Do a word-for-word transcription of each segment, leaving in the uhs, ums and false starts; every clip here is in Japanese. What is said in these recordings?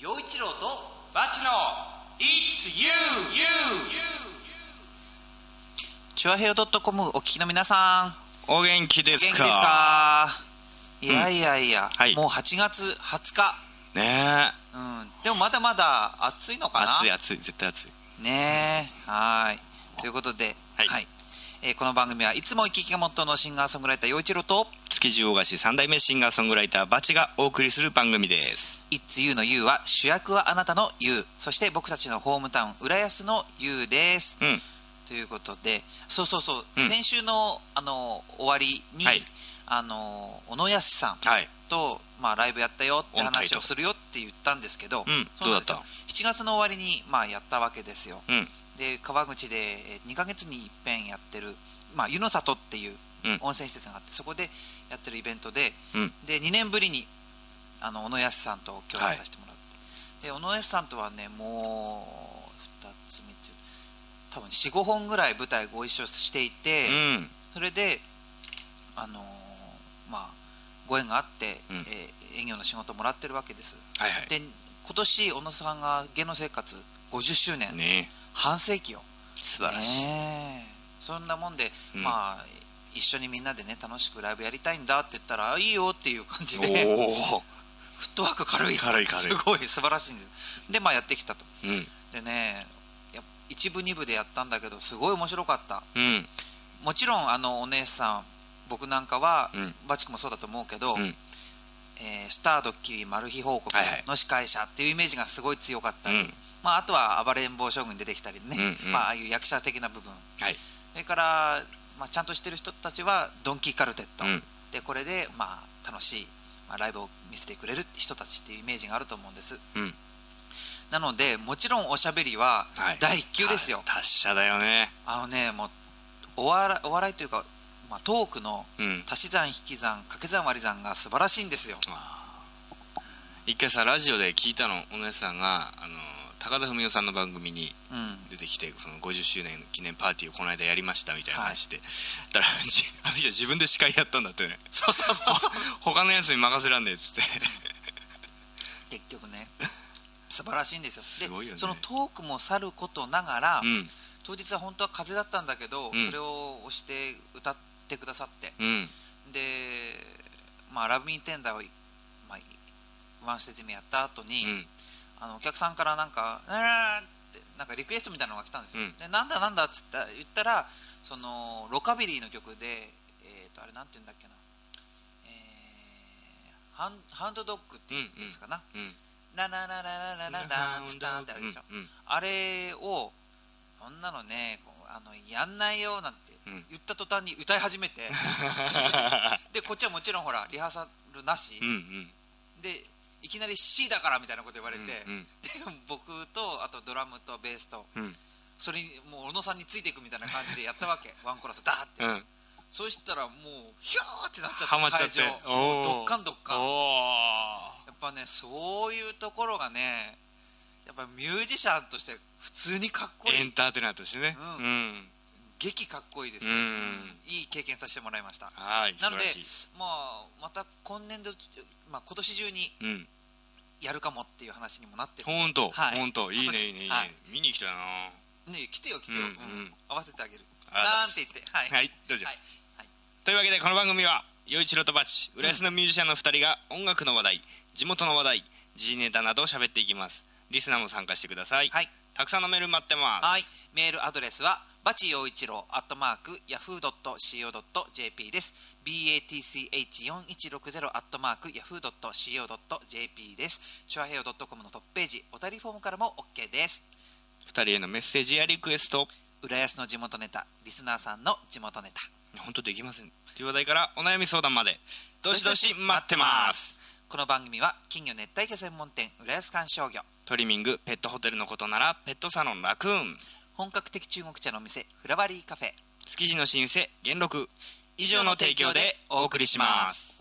陽一郎とバチの It's U! U! チュアヘオ .com お聞きの皆さん、お元気ですか？元気ですか？いやいやいや、うん、はい、もうはちがつはつかねえ、うん、でもまだまだ暑いのかな。暑い暑い、絶対暑いねえ、はい。ということで、はい、はい、えー、この番組はいつも生き生きがモットーのシンガーソングライター陽一郎と築地大菓子さんだいめシンガーソングライターバチがお送りする番組です。 It's U の U は主役はあなたの U、 そして僕たちのホームタウン浦安の U です、うん、ということで、そうそうそう、うん、先週の、あの終わりに、はい、あの小野安さんと、はい、まあ、ライブやったよって話をするよって言ったんですけど、うん、そうなんですよ。どうだった？しちがつの終わりに、まあ、やったわけですよ、うん、で川口でにかげつにいっぺんやってる、まあ、湯の里っていう温泉施設があって、うん、そこでやってるイベント で,、うん、でにねんぶりにあの小野安さんと共演させてもらって、はい、で小野安さんとはね、もうふたつみっつ多分 よん,ご 本ぐらい舞台ご一緒していて、うん、それで、あのーまあ、ご縁があって、うん、えー、営業の仕事もらってるわけです、はいはい、で今年小野さんが芸能生活ごじゅっしゅうねん、ね、半世紀よ、素晴らしい、ね、そんなもんで、うん、まあ一緒にみんなでね楽しくライブやりたいんだって言ったら、あ、いいよっていう感じで、おフットワーク軽い軽い軽い、すごい素晴らしいんです。でまあやってきたと、うん、でね、やいち部に部でやったんだけどすごい面白かった、うん、もちろんあのお姉さん僕なんかは、うん、バチ君もそうだと思うけど、うん、えー、スタードッキリマル秘報告の司会者っていうイメージがすごい強かったり、うん、まあ、あとは暴れん坊将軍に出てきたりね、うんうん、まあ、ああいう役者的な部分、はい、それから、まあ、ちゃんとしてる人たちはドンキーカルテット、うん、でこれで、まあ、楽しい、まあ、ライブを見せてくれる人たちっていうイメージがあると思うんです、うん、なのでもちろんおしゃべりは第一級ですよ、はい、達者だよね。あのね、もうお笑い、お笑いというか、まあ、トークの足し算引き算掛け算割り算が素晴らしいんですよ、うん、一回さラジオで聞いたの、お姉さんがあの高田文夫さんの番組に出てきて、うん、そのごじゅっしゅうねん記念パーティーをこの間やりましたみたいな話で、はい、だからあの人は自分で司会やったんだってね。そうそうそうそう、他のやつに任せらんねえっつって結局ね、素晴らしいんですよ。すごいよね。でそのトークもさることながら、うん、当日は本当は風邪だったんだけど、うん、それを押して歌ってくださって、うん、で、まあ、ラブミーテンダーを、まあ、ワンステージ目やった後に、うん、あのお客さんからなんか、えー、ってなんかリクエストみたいなのが来たんですよ、うん、でなんだなんだっつった言ったら、そのロカビリーの曲で、えー、とあれなんて言うんだっけな、えー、ハン、ハンドドッグっていうやつかな、うんうん、ラララララララランツタンってあるでしょ、うんうん、あれをそんなのね、こうあのやんないよなんて言った途端に歌い始めて、うん、でこっちはもちろんほらリハーサルなし、うんうん、でいきなり C だからみたいなこと言われて、うんうん、で僕とあとドラムとベースと、うん、それにもう小野さんについていくみたいな感じでやったわけワンコラスダーって、うん、そうしたらもうヒャーってなっちゃって、はまっちゃって会場もうどっかんどっかん、やっぱねそういうところがね、やっぱミュージシャンとして普通にかっこいい、エンターテイナーとしてね、うんうん、激かっこいいです、うん、いい経験させてもらいました。はい、なので、まあ、また今年度、まあ、今年中に、うん、やるかもっていう話にもなってる。本当、はい、本当いいねいいねいいね、はい、見に来たな。ねえ来てよ来てよ、うんうん、合わせてあげる。あなんて言って、はい、はい、どうぞ、はいはい。というわけでこの番組は陽一郎とバチ、浦安のミュージシャンのふたりが音楽の話題、地元の話題、時事ネタなどを喋っていきます。リスナーも参加してください。はい、たくさんのメール待ってます。はい、メールアドレスはバチ陽一郎アットマークヤフー .co.jp です。バチよんいちろくゼロ アットマークヤフー .co.jp です。チュアヘオ .com のトップページお便りフォームからも OK です。ふたりへのメッセージやリクエスト、浦安の地元ネタ、リスナーさんの地元ネタ、本当できませんという話題からお悩み相談までどしどし待ってます。この番組は金魚熱帯魚専門店浦安観賞魚、トリミングペットホテルのことならペットサロンラクーン、本格的中国茶の店フラワリーカフェ、築地の新店元禄、以上の提供でお送りします。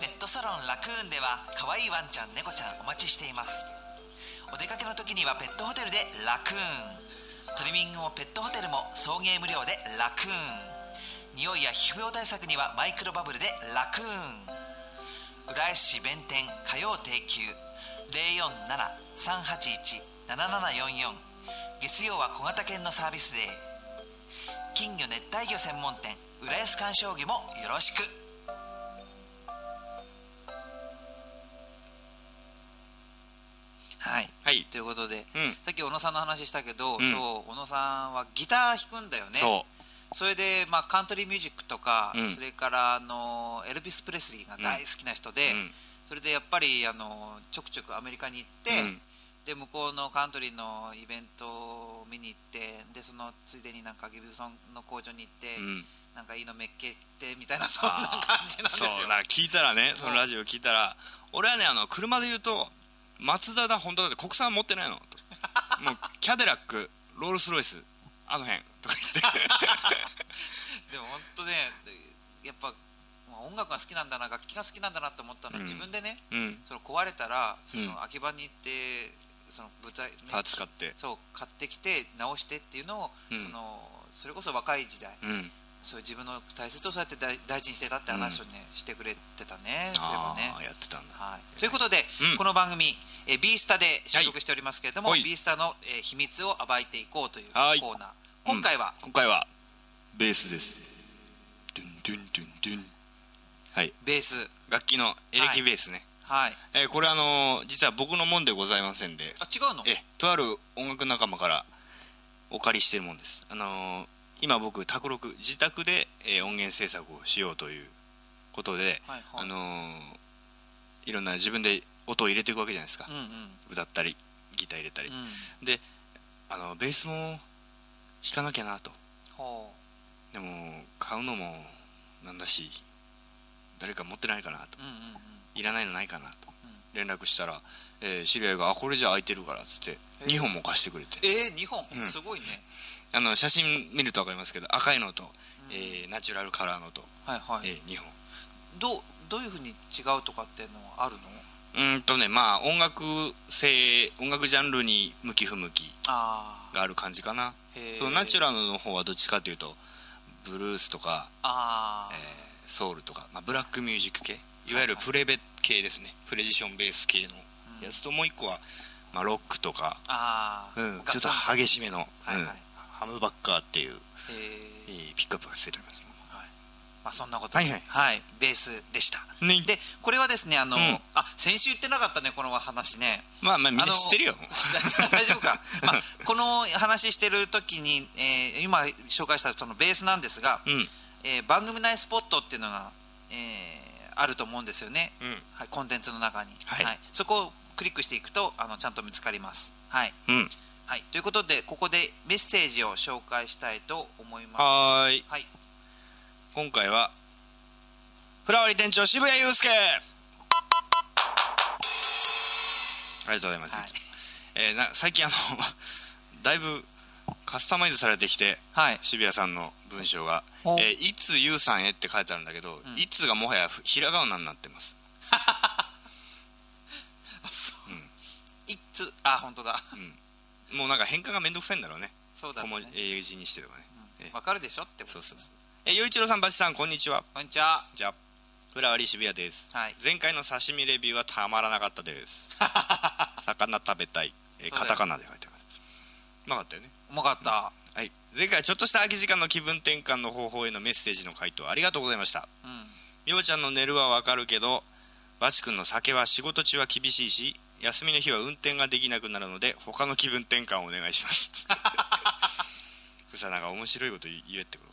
ペットサロンラクーンでは可愛いワンちゃん、猫ちゃんお待ちしています。お出かけの時にはペットホテルでラクーン、トリミングもペットホテルも送迎無料でラクーン、匂いや皮膚病対策にはマイクロバブルでラクーン。浦安市弁天火曜定休 ゼロよんなな さんはちいち ななななよんよん、 月曜は小型犬のサービスデー。金魚熱帯魚専門店浦安観賞魚もよろしく。はい、はい、ということで、うん、さっき小野さんの話したけど、うん、そう小野さんはギター弾くんだよね。 そうそれで、まあ、カントリーミュージックとか、うん、それからあのエルヴィス・プレスリーが大好きな人で、うん、それでやっぱりあのちょくちょくアメリカに行って、うん、で向こうのカントリーのイベントを見に行ってでそのついでになんかギブソンの工場に行って、うん、なんかいいのめっけってみたいなそんな感じなんですよ。そうな聞いたらねそのラジオ聞いたら、うん、俺はねあの車で言うとマツダだ本当だって国産持ってないのともうキャデラックロールスロイスあの辺とか言ってでも本当ねやっぱ音楽が好きなんだな楽器が好きなんだなと思ったのは、うん、自分でね、うん、その壊れたらその空き場に行って、うん、その部材、ね、パーツ買ってそう買ってきて直してっていうのを、うん、そのそれこそ若い時代、うん、そういう自分の大切をそうやって大事にしてたって話をね、うん、してくれてたね。そういえばねやってたんだ、はい、ということで、うん、この番組え B スタで収録しておりますけれども、はい、B スタの、えー、秘密を暴いていこうというコーナー、今回は、うん、今回はベースです。ドゥンドゥンドゥンドゥン、はい、ベース楽器のエレキベースね、はいはいえー、これあのー、実は僕のもんでございませんで、あ違うの、えとある音楽仲間からお借りしてるもんです。あのー、今僕宅録自宅で、えー、音源制作をしようということで、はいはいあのー、いろんな自分で音を入れていくわけじゃないですか、うんうん、歌ったりギター入れたり、うん、であのベースも弾かなきゃなと、ほうでも買うのもなんだし誰か持ってないかなと、うんうんうん、いらないのないかなと、うん、連絡したら、えー、知り合いがあこれじゃ空いてるからっつってにほんも貸してくれて、えー、にほん、うん、すごいね。あの写真見ると分かりますけど赤いのと、うんえー、ナチュラルカラーのと、はいはいえー、にほんど う, どういうふうに違うとかっていうのはあるの。うんとねまあ音楽性音楽ジャンルに向き不向きがある感じかな。そのナチュラルの方はどっちかというとブルースとかあ、えー、ソウルとか、まあ、ブラックミュージック系いわゆるプレベ系ですね、はいはい、プレジションベース系のやつと、うん、もう一個は、まあ、ロックとかあ、うん、ちょっと激しめの、はいはいうん、ハムバッカーっていうピックアップがついております、はいまあ、そんなことで、はいはいはい、ベースでしたね、でこれはですねあの、うん、あ先週言ってなかったねこの話ね。まあまあみんな知ってるよ大丈夫か、まあ、この話してる時に、えー、今紹介したそのベースなんですが、うんえー、番組内スポットっていうのが、えー、あると思うんですよね、うんはい、コンテンツの中に、はいはい、そこをクリックしていくとあのちゃんと見つかります、はいうんはい、ということでここでメッセージを紹介したいと思います。はーい、はい、今回はフラワリ店長渋谷祐介ありがとうございます、はいえー、な最近あのだいぶカスタマイズされてきて、はい、渋谷さんの文章が「えー、It's U! さんへ」って書いてあるんだけど「It's、うん」がもはやひらがなになってますうん、It's あ本当だ、うん、もうなんか変換がめんどくさいんだろうね。そうだね小文字にしてとかね、うんえー、分かるでしょってこと、ね、そうそうそうえ陽一郎さんバチさんこんにちは。こんにちは。じゃあフラワリ渋谷です、はい、前回の刺身レビューはたまらなかったです魚食べたい、えー、カタカナで書いてます。うまかったよね。うまかった、うんはい、前回ちょっとした空き時間の気分転換の方法へのメッセージの回答ありがとうございました。陽、うん、ちゃんの寝るはわかるけどバチ君の酒は仕事中は厳しいし休みの日は運転ができなくなるので他の気分転換をお願いしますさなんか面白いこと言えってこと。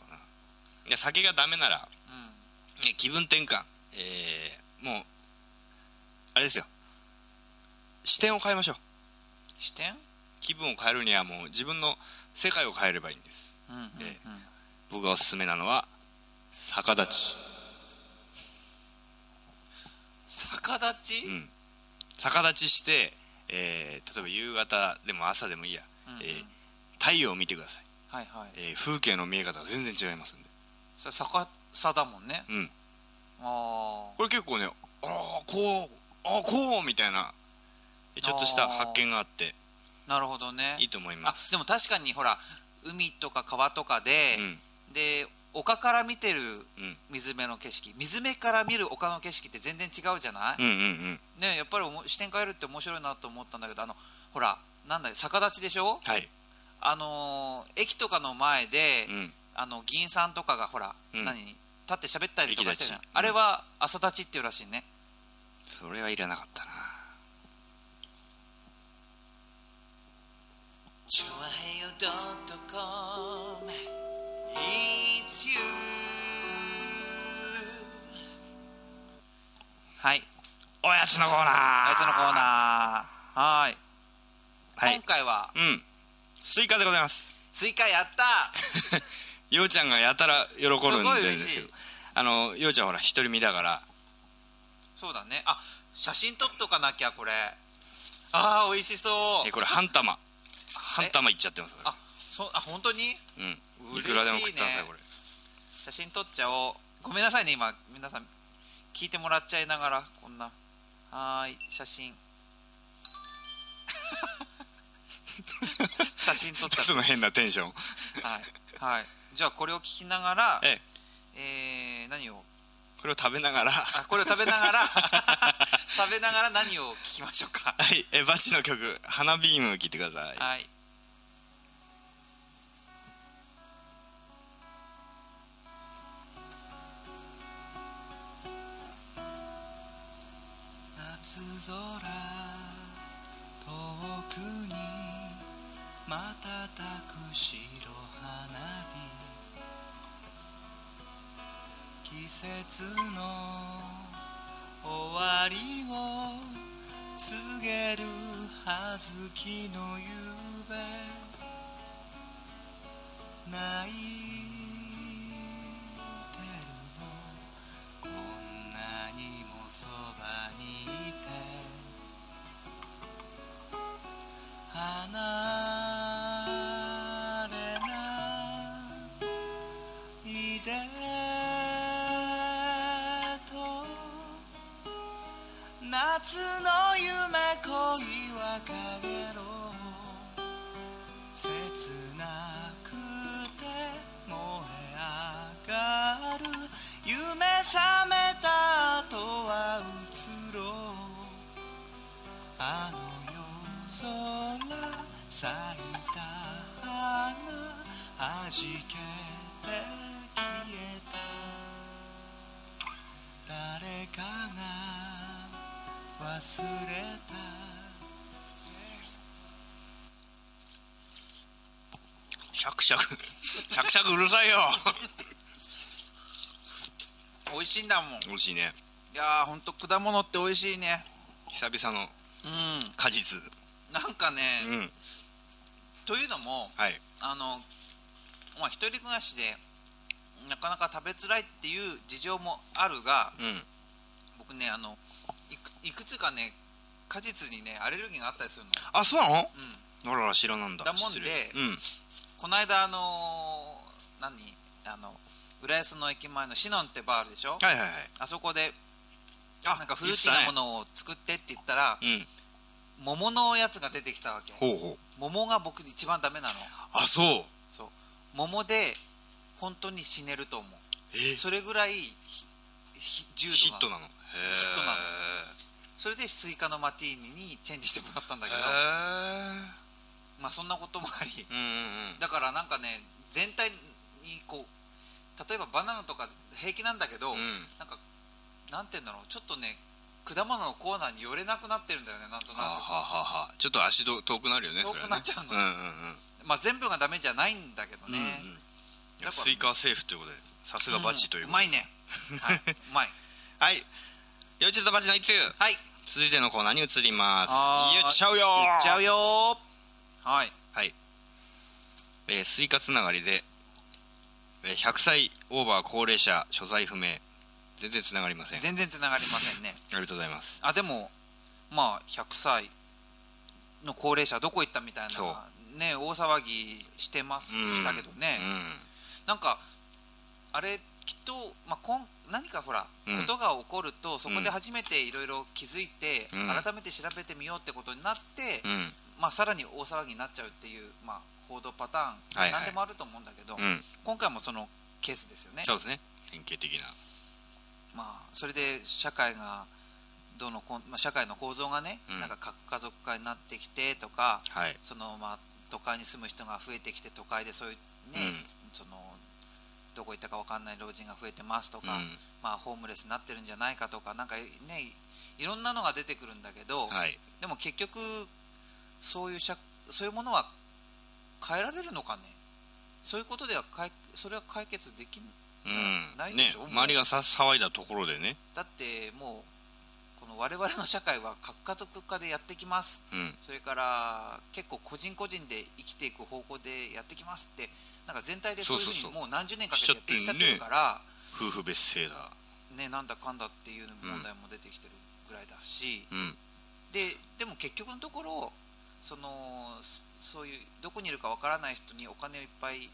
いや酒がダメなら、うん、気分転換、えー、もうあれですよ視点を変えましょう。視点気分を変えるにはもう自分の世界を変えればいいんです、うんうんうんえー、僕がおすすめなのは逆立ち。逆立ち、うん、逆立ちして、えー、例えば夕方でも朝でもいいや、うんうんえー、太陽を見てください、はいはいえー、風景の見え方が全然違いますんで。逆さだもんね、うん、あこれ結構ねああこうあこうみたいなちょっとした発見があって、なるほどね、いいと思います。あでも確かにほら海とか川とかで、うん、で丘から見てる水辺の景色、うん、水辺から見る丘の景色って全然違うじゃない、うんうんうんね、やっぱり視点変えるって面白いなと思ったんだけど、あのほらなんだ逆立ちでしょ、はい、あのー、駅とかの前で、うん、あの議員さんとかがほら、うん、何立って喋ったりとかしてるじゃん、あれは朝立ちっていうらしいね。それはいらなかったな。チョアヘヨドットコム It's U。 はいおやつのコーナー、おやつのコーナー、はーい、はい、今回は、うん、スイカでございます。スイカやったーようちゃんがやたら喜ぶんですけど、あのようちゃんほら独り身だから。そうだね、あ写真撮っとかなきゃこれ。あー美味しそう。えこれ半玉半玉いっちゃってます。あ、そ、あ、本当に？うん。いくらでも食ってますよこれ。写真撮っちゃおう。ごめんなさいね今皆さん聞いてもらっちゃいながらこんな。はーい写真。写真撮っちゃった。その変なテンション。はいはい。じゃあこれを聞きながら、えええー、何を？これを食べながら。あ、これを食べながら。食べながら何を聞きましょうか。はい、えバチの曲花ビーム聞いてください。はい。夏空遠くに瞬く白花火、季節の終わりを告げる葉月の夕べ、泣いてるのこんなにもそばにいて、離れないで夏の夢恋はかげろう、切なくて燃え上がる夢覚めた後は移ろう、あの夜空咲いた花はじけて消えた、誰かが忘れた。シャクシャクシャクシャクうるさいよ美味しいんだもん。美味しいね。いやーほんと果物って美味しいね。久々の果実、うん、なんかね、うん、というのも、はい、あのまあ一人暮らしでなかなか食べづらいっていう事情もあるが、うん、僕ねあのい く, いくつかね果実にねアレルギーがあったりするの。あそうなの、うん、あらら知らなんだ。だもんで、うん、この間あのー、何あの浦安の駅前のシノンってバーあるでしょ、はいはいはい、あそこでなんかフルーティーなものを作ってって言ったら、うん、桃のやつが出てきたわけ。ほうほう。桃が僕一番ダメなの。あそう。そう桃で本当に死ねると思う。えそれぐらい重度なの。ヒットなの。ヒットなの。それでスイカのマティーニにチェンジしてもらったんだけど、まあそんなこともあり、うんうんうん、だからなんかね全体にこう例えばバナナとか平気なんだけど、うん、なんかなんていうんだろうちょっとね果物のコーナーに寄れなくなってるんだよねなんとなく。はははちょっと足ど遠くなるよね。遠くなっちゃうの、ねうんうんうん、まあ全部がダメじゃないんだけどね、うんうん、いやスイカはセーフということでさすがバチということで、うん、うまいねはい、うまいはいゆうちゅうとバチのいつゆ、はい、続いてのコーナーに移ります。ゆっちゃうよゆっちゃうよはい、はいえー、スイカつながりで、えー、ひゃくさいオーバー高齢者所在不明。全然つながりません。全然つながりませんねありがとうございます。あでもまあひゃくさいの高齢者どこ行ったみたいなね大騒ぎしてましたけどね、うんうん、なんかあれきっと、まあ、こん何かほら、うん、ことが起こるとそこで初めていろいろ気づいて、うん、改めて調べてみようってことになって、うんまあ、さらに大騒ぎになっちゃうっていう、まあ、報道パターン、はいはい、何でもあると思うんだけど、うん、今回もそのケースですよね。そうですね、典型的な、まあ、それで社会がどの、まあ、社会の構造がね、うん、なんか核家族化になってきてとか、はい、そのまあ都会に住む人が増えてきて都会でそういうね、うん、そのどこ行ったか分かんない老人が増えてますとか、うんまあ、ホームレスになってるんじゃないかとかなんかねいろんなのが出てくるんだけど、はい、でも結局そういう社そういうものは変えられるのかね。そういうことではそれは解決できないでしょ、うんね、周りがさ騒いだところでね。だってもうこの我々の社会は核家族化でやってきます、うん、それから結構個人個人で生きていく方向でやってきますってなんか全体でそういうふうにもう何十年かけてやってきちゃってるからそうそうそう、ね、夫婦別姓だ、ね、なんだかんだっていう問題も出てきてるぐらいだし、うん、で, でも結局のところそのそういうどこにいるかわからない人にお金をいっぱい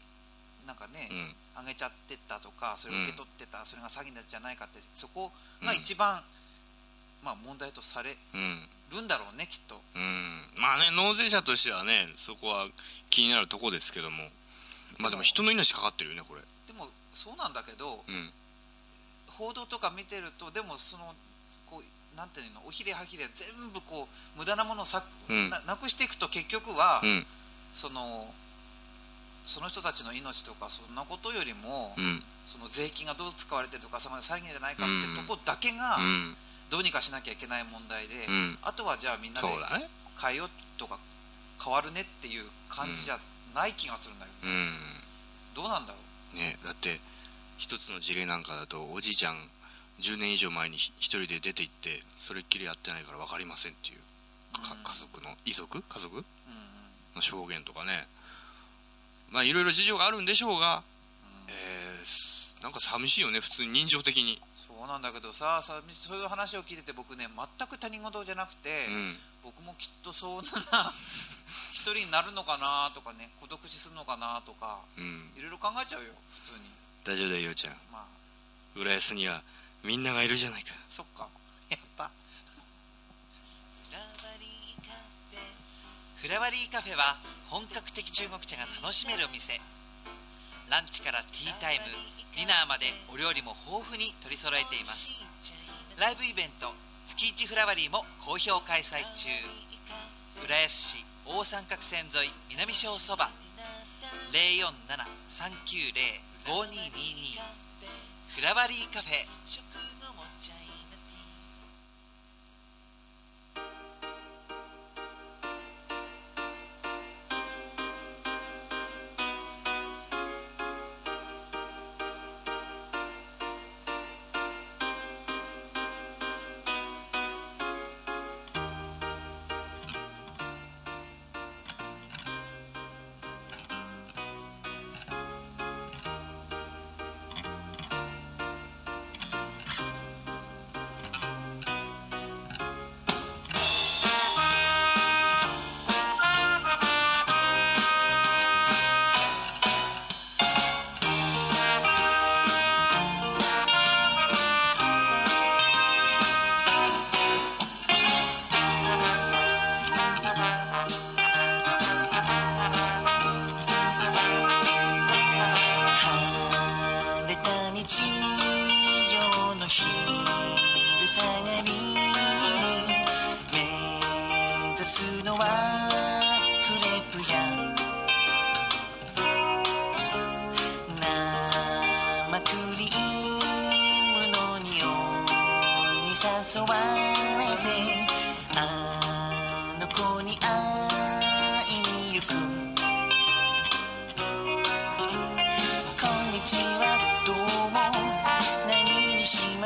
なんかね、うん、あげちゃってたとかそれを受け取ってた、うん、それが詐欺じゃないかってそこが一番、うんまあ、問題とされるんだろうねきっと、うん、まあね納税者としてはねそこは気になるとこですけどもまあでも人の命かかってるよねこれ。でもそうなんだけど、うん、報道とか見てるとでもそのこうなんていうのおひれはひれ全部こう無駄なものをさ、うん、な, なくしていくと結局は、うん、そのその人たちの命とかそんなことよりも、うん、その税金がどう使われてるとかその詐欺じゃないかってとこだけがどうにかしなきゃいけない問題で、うん、あとはじゃあみんなで変えようとか変わるねっていう感じじゃ、うんない気がするんだよ、うん、どうなんだろう、ね、だって一つの事例なんかだとおじいちゃんじゅうねん以上前に一人で出て行ってそれっきりやってないから分かりませんっていう、うん、家族の遺族家族、うんうん、の証言とかねまあいろいろ事情があるんでしょうが、うんえー、なんか寂しいよね普通に人情的に。そうなんだけどさそういう話を聞いてて僕ね全く他人事じゃなくて、うん、僕もきっとそうな一人になるのかなとかね孤独死するのかなとか、うん、いろいろ考えちゃうよ普通に。大丈夫だよ陽ちゃん、まあ、浦安にはみんながいるじゃないか。そっかやったフラワリーカフェは本格的中国茶が楽しめるお店。ランチからティータイムディナーまでお料理も豊富に取り揃えています。ライブイベント月一フラワリーも好評開催中。浦安市大三角線沿い南小そば ゼロよんなな さんきゅうゼロ ごににに フラワリーカフェ。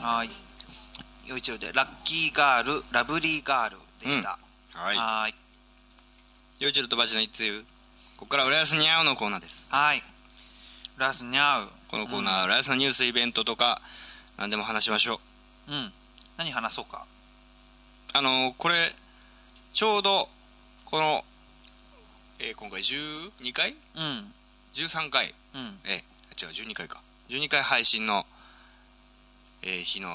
はい、よいちろでラッキーガール、ラブリーガールでした。うん、はい。はい。よいちろとバチのIt's U!。ここから浦安にゃうのコーナーです。はい。浦安にゃう。このコーナーは浦安のニュースイベントとか何でも話しましょう。うん。何話そうか。あのー、これちょうどこの、えー、今回じゅうにかい？うん。じゅうさんかい。うん。えー、違うじゅうにかいか。じゅうにかい配信の。えー、日の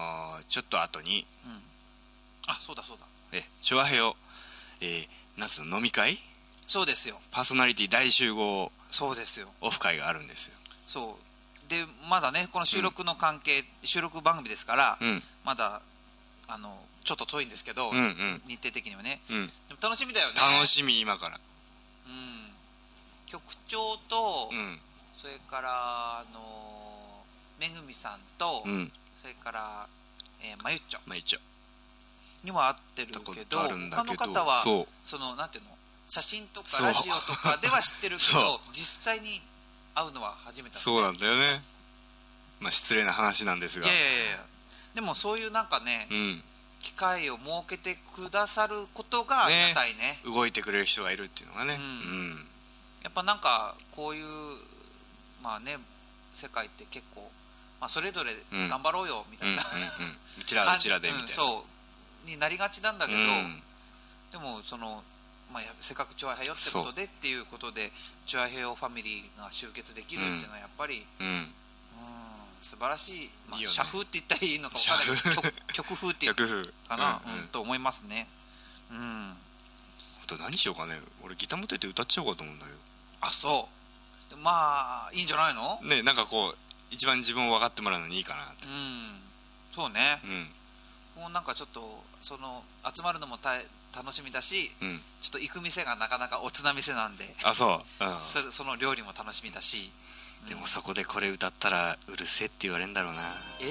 ちょっと後に、うん、あ、そうだそうだ、えチョアヘヨ、えー、夏の飲み会、そうですよ、パーソナリティ大集合、そうですよ、オフ会があるんですよ。そうで、まだねこの収録の関係、うん、収録番組ですから、うん、まだあのちょっと遠いんですけど、うんうん、日程的にはね、うん、でも楽しみだよね。楽しみ、今から、うん、局長と、うん、それからあのめぐみさんと、うん、それから、えー、マユッチョ、マユッチョには合ってるけど、他の方は そ, そのなんていうの、写真とかラジオとかでは知ってるけど実際に会うのは初めて。そうなんだよね。まあ失礼な話なんですが、いやいやいや、でもそういうなんかね、うん、機会を設けてくださることがありがたい ね, ね。動いてくれる人がいるっていうのがね、うんうん、やっぱなんかこういうまあね、世界って結構まあ、それぞれ頑張ろうよみたいな、うんうんうんうん、うちらうちらでみたいな、うん、そうになりがちなんだけど、うん、でもその、まあ、せっかくチョアヘヨってことでっていうことでチョアヘヨファミリーが集結できるっていうのはやっぱり、うんうん、素晴らしい、まあ、いいよね、社風って言ったらいいのか分からないけど曲風って言うかな、うんうんうん、と思いますね。うん、あと何しようかね、俺ギター持ってて歌っちゃおうかと思うんだけど。あ、そうで、まあいいんじゃないのね。なんかこう一番自分を分かってもらうのにいいかなって。うん、そうね、うん、もうなんかちょっとその集まるのもた楽しみだし、うん、ちょっと行く店がなかなかおつな店なんで、あ、そう、うん、そ, その料理も楽しみだし、うん、でもそこでこれ歌ったらうるせえって言われるんだろうな。え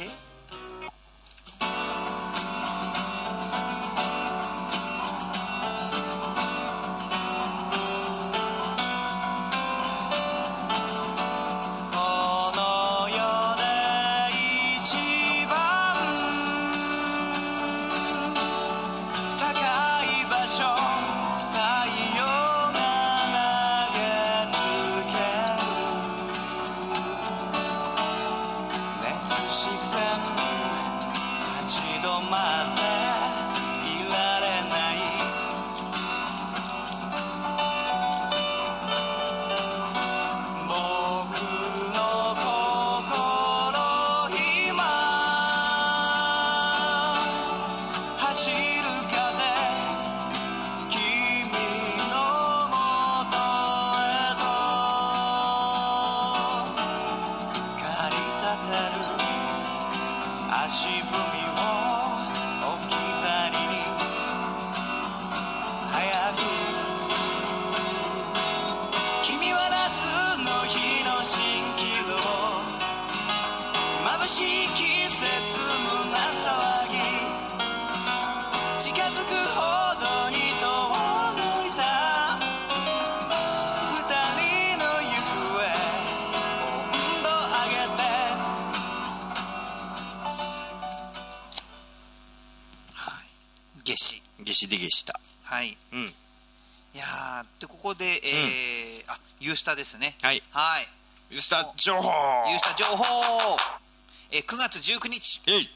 ですね、はい、はい、ユースタ情報、ユースタ情報、えくがつじゅうくにち、えい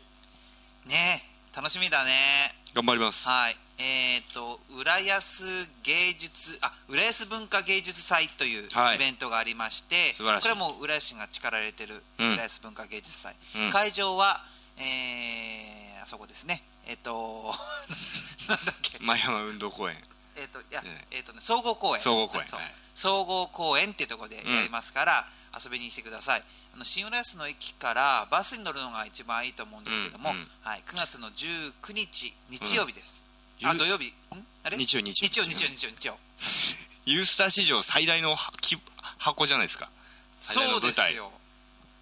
ね、楽しみだね、頑張ります。はい、えーと浦安芸術あ浦安文化芸術祭というイベントがありまして、はい、素晴らしい。これも浦安市が力入れてる浦安文化芸術祭、うん、会場は、えー、あそこですね、えっ、ー、となんだっけ、前山運動公園、えーといやえーとね、総合公園、総合公園、そう、はい、総合公園っていうところでやりますから、うん、遊びに来てください。あの新浦安の駅からバスに乗るのが一番いいと思うんですけども、うんうん、はい、くがつのじゅうくにち日曜日です、うん、あ土曜日んあれ日曜日曜日曜日曜日曜日曜ユースタ史上最大の箱じゃないですか。最大の舞台、そうですよ、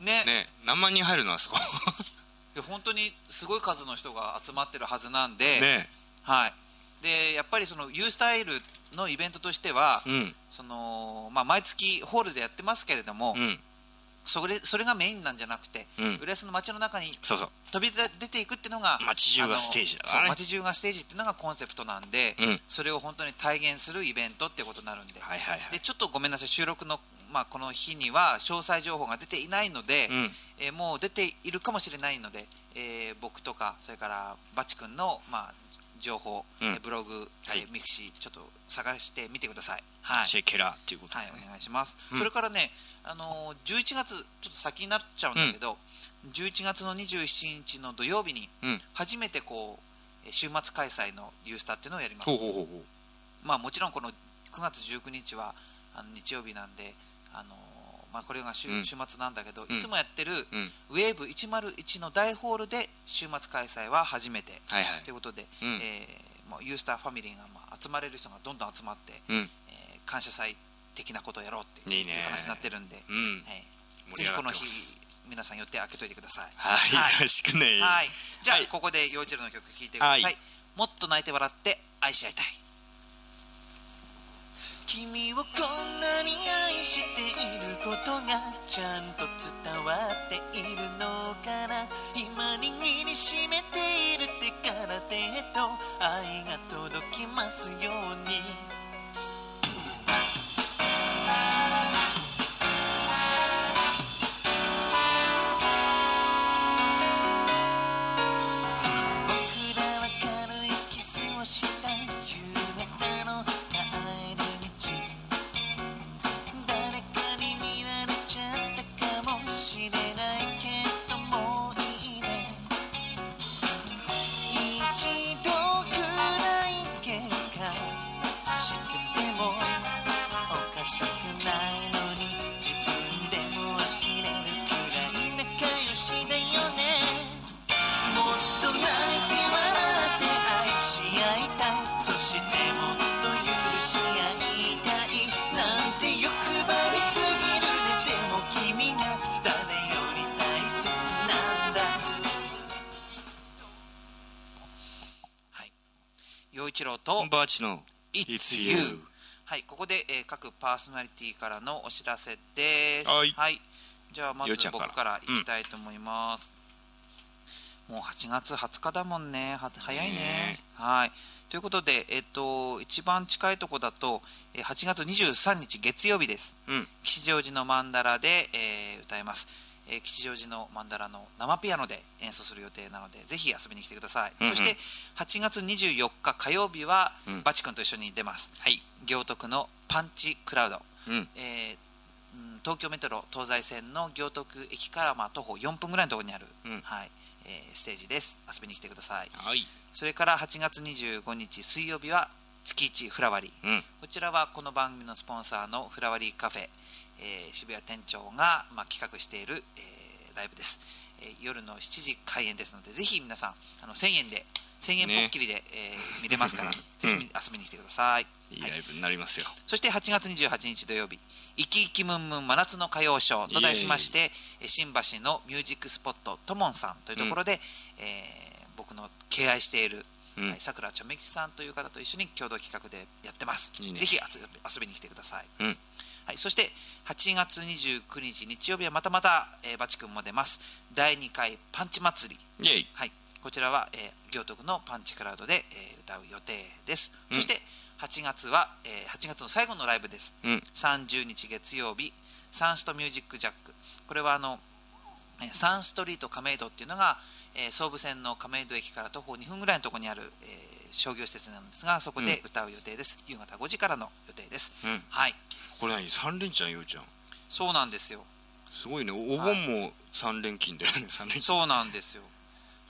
ねね、何万人入るのあそこいや本当にすごい数の人が集まってるはずなんで、ね、はい、でやっぱりその U スタイルのイベントとしては、うん、そのまあ、毎月ホールでやってますけれども、うん、それそれがメインなんじゃなくて、うん、浦安の街の中に飛び出ていくっていうのが街中がステージだからね。街中がステージっていうのがコンセプトなんで、うん、それを本当に体現するイベントっていうことになるん で,、はいはいはい、でちょっとごめんなさい収録の、まあ、この日には詳細情報が出ていないので、うんえー、もう出ているかもしれないので、えー、僕とかそれからバチ君のまあ情報、うん、ブログ、はい、ミクシーちょっと探してみてください。はい、シェケラということで、ねはい、お願いします。うん、それからね、あのー、じゅういちがつちょっと先になっちゃうんだけど、うん、じゅういちがつのにじゅうしちにちの土曜日に、うん、初めてこう週末開催のユースタっていうのをやります。ほうほうほうほう。まあもちろんこのくがつじゅうくにちはあの日曜日なんで、あのーまあ、これが 週,、うん、週末なんだけど、うん、いつもやってる、うん、ウェーブいちまるいちの大ホールで週末開催は初めて、はいはい、ということで、うんえーまあ、ユースターファミリーが、まあ、集まれる人がどんどん集まって、うんえー、感謝祭的なことをやろうってい う, いい、ね、いう話になってるんで、うんえー、ぜひこの日皆さん予定開けといてください。はい、はい、よろしくね。はいじゃあ、はい、ここで陽一郎の曲聴いてください、はい、もっと泣いて笑って愛し合いたい。君をこんなに愛していることがちゃんと伝わっているのかな。今握りしめている手から手へと愛が届きますように。バチの It's U、はい、ここで、えー、各パーソナリティからのお知らせです、はいはい、じゃあまず僕からいきたいと思います、うん、もうはちがつはつかだもんねは早いね、ねはい、ということで、えー、と一番近いとこだとはちがつにじゅうさんにち月曜日です、うん、吉祥寺のマンダラで、えー、歌います、えー、吉祥寺のマンダラの生ピアノで演奏する予定なのでぜひ遊びに来てください、うんうん、そしてはちがつにじゅうよっか火曜日は、うん、バチ君と一緒に出ます、はい、行徳のパンチクラウド、うんえー、東京メトロ東西線の行徳駅から、まあ、徒歩よんぷんぐらいのところにある、うんはいえー、ステージです。遊びに来てください、はい、それからはちがつにじゅうごにち水曜日は月一フラワリー、うん、こちらはこの番組のスポンサーのフラワリーカフェ、えー、渋谷店長が、まあ、企画している、えー、ライブです、えー、夜のしちじ開演ですのでぜひ皆さんあのせんえんでせんえんぽっきりで、ねえー、見れますからぜひ、うん、遊びに来てください。いいライブになりますよ、はい、そしてはちがつにじゅうはちにち土曜日イキイキムンムン真夏の歌謡ショーと題しまして新橋のミュージックスポットトモンさんというところで、うんえー、僕の敬愛しているさくらちょめきさんという方と一緒に共同企画でやってます。いい、ね、ぜひ遊びに来てください、うんはい、そしてはちがつにじゅうくにち日曜日はまたまた、えー、バチ君も出ますだいにかいパンチ祭り、イエイ、はい、こちらは、えー、行徳のパンチクラウドで、えー、歌う予定です、うん、そしてはちがつは、えー、はちがつの最後のライブです、うん、さんじゅうにち月曜日サンストミュージックジャック、これはあのサンストリート亀戸っていうのが、えー、総武線の亀戸駅から徒歩にふんぐらいのところにある、えー、商業施設なんですがそこで歌う予定です、うん、夕方ごじからの予定です、うんはい、これ何さん連ちゃんようちゃんそうなんですよすごいねお盆もさん連勤だよね、はい、さん連勤そうなんですよ。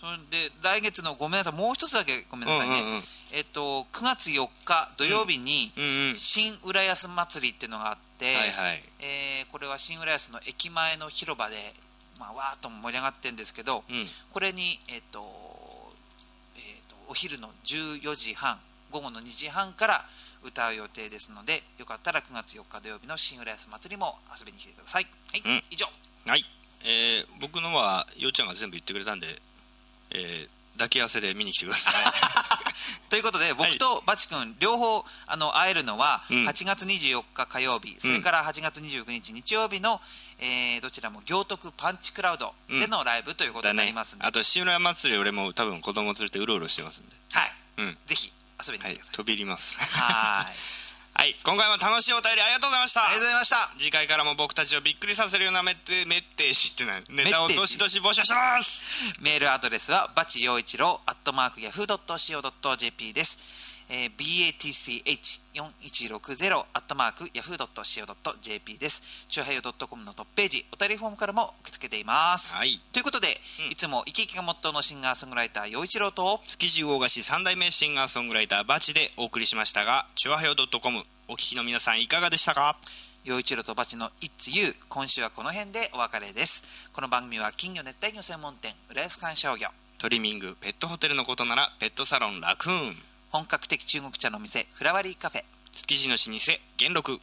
それで来月のごめんなさいもう一つだけごめんなさいね、うんうんうんえっと、くがつよっか土曜日に新浦安祭りっていうのがあって、うんうんはいはいえー、これは新浦安の駅前の広場で、まあ、わーっと盛り上がってるんですけど、うん、これに、えっとえっと、お昼のじゅうよじはん午後のにじはんから歌う予定ですのでよかったらくがつよっか土曜日の新浦安祭りも遊びに来てください、はいうん、以上、はいえー、僕のはようちゃんが全部言ってくれたんでえー、抱き合わせで見に来てくださいということで僕とバチ君両方あの会えるのははちがつにじゅうよっか火曜日、うん、それからはちがつにじゅうくにち日曜日の、えー、どちらも行徳パンチクラウドでのライブということになりますんで、うんね、あと志村祭り俺も多分子供連れてうろうろしてますんで、はい、うん、ぜひ遊びに来てください、はい、飛び入ります。はいはい、今回も楽しいお便りありがとうございました。ありがとうございました。次回からも僕たちをびっくりさせるようなメッテメッテージってないネタをどしどし募集します。メールアドレスはバチ陽一郎アットマークヤフー ドットシーオー.jp です、えー、バチよんいちろくゼロ アットマークヤフー ドットシーオー.jp です。チューハイオ .com のトップページお便りフォームからも受け付けています、はい、ということで、うん、いつも生き生きがモットーのシンガーソングライター陽一郎と築地魚河岸三代目シンガーソングライターバチでお送りしましたが、チューハイオ .comお聞きの皆さんいかがでしたか。陽一郎とバチの It's U! 今週はこの辺でお別れです。この番組は金魚熱帯魚専門店浦安観賞魚、トリミングペットホテルのことならペットサロンラクーン、本格的中国茶の店フラワリーカフェ、築地の老舗元禄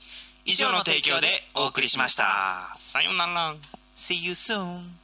以上の提供でお送りしました。さよなら。 See you soon!